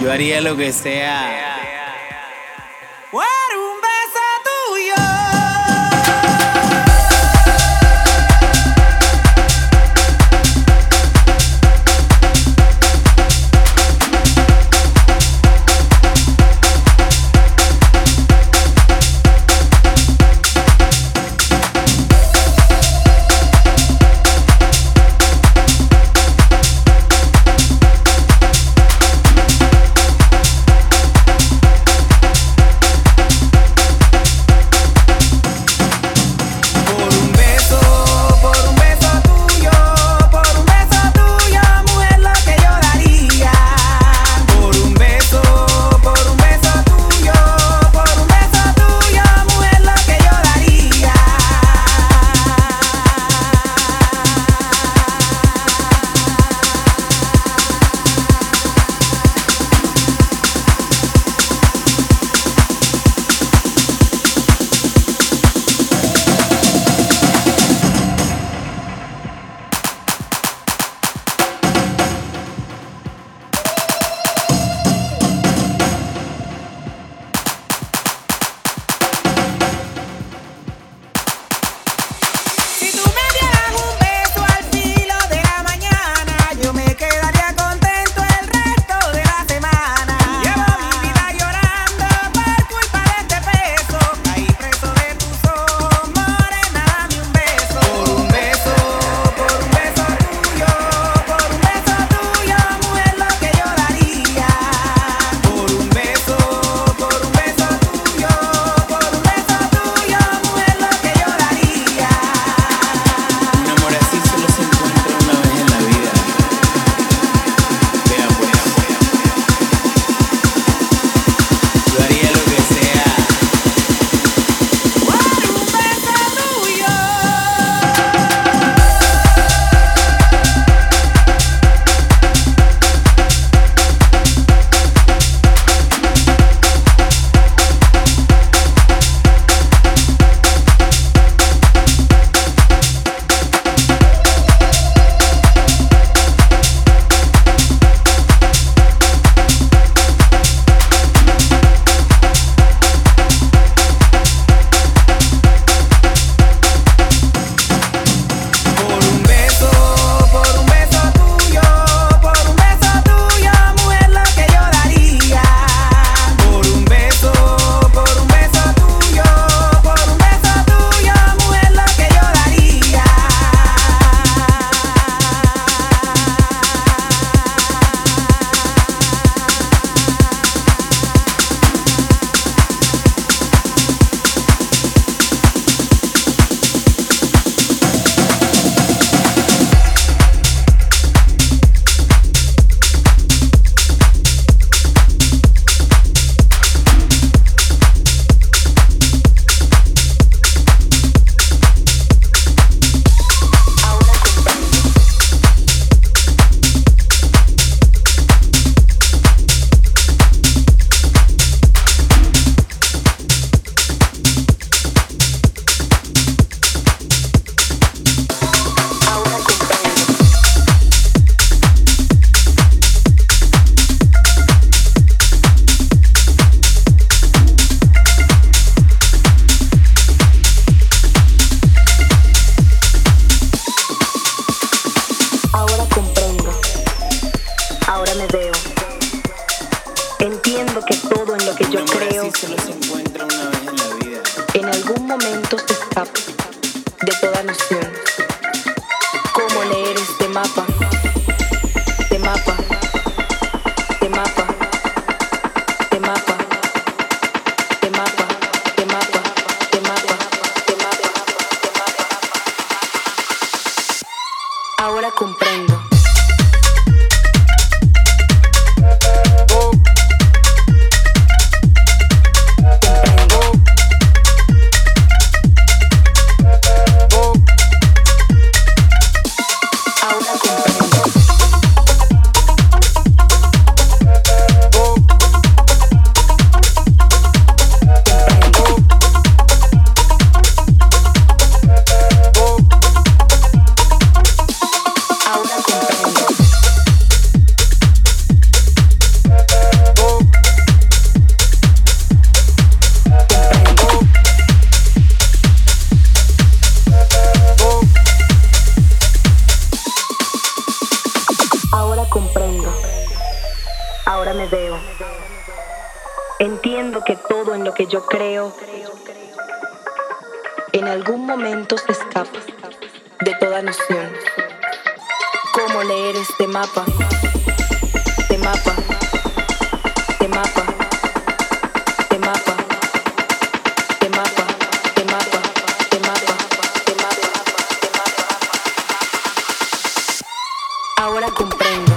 Yo haría lo que sea. Mapa. veo. Entiendo que todo en lo que yo creo en algún momento se escapa de toda noción. ¿Cómo leer este mapa? Este mapa, este mapa, este mapa, este mapa, este mapa, este mapa, este mapa, este mapa. Ahora comprendo.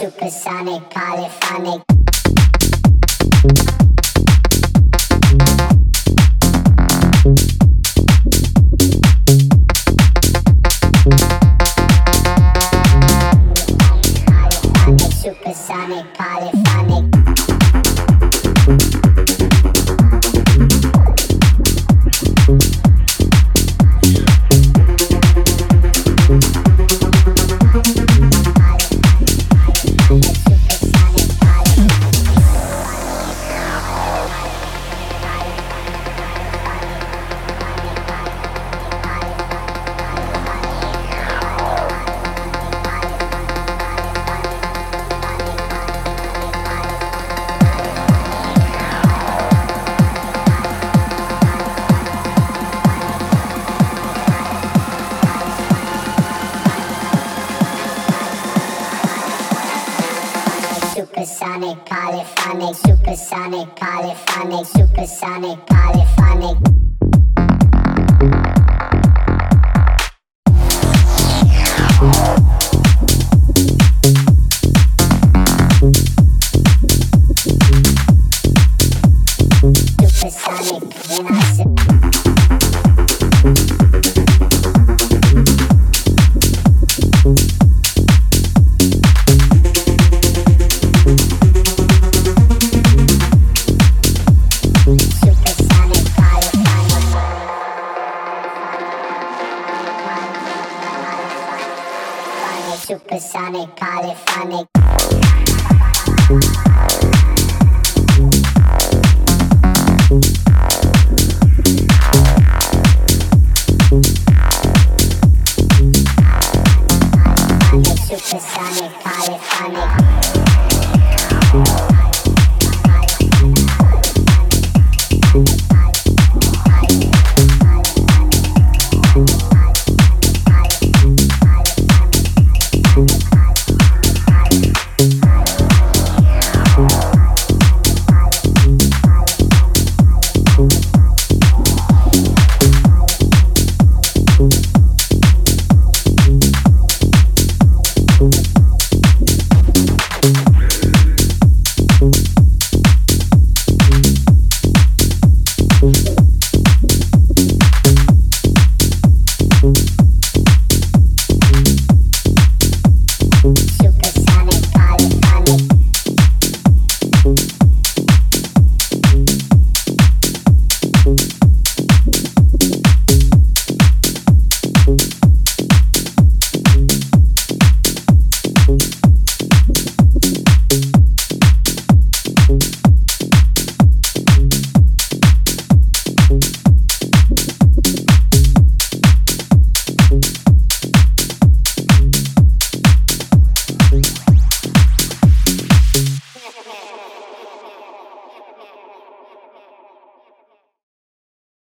Supersonic, polyphonic. supersonic, polyphonic. Supersonic, polyphonic, supersonic, polyphonic, supersonic, polyphonic. Supersonic, polyphonic.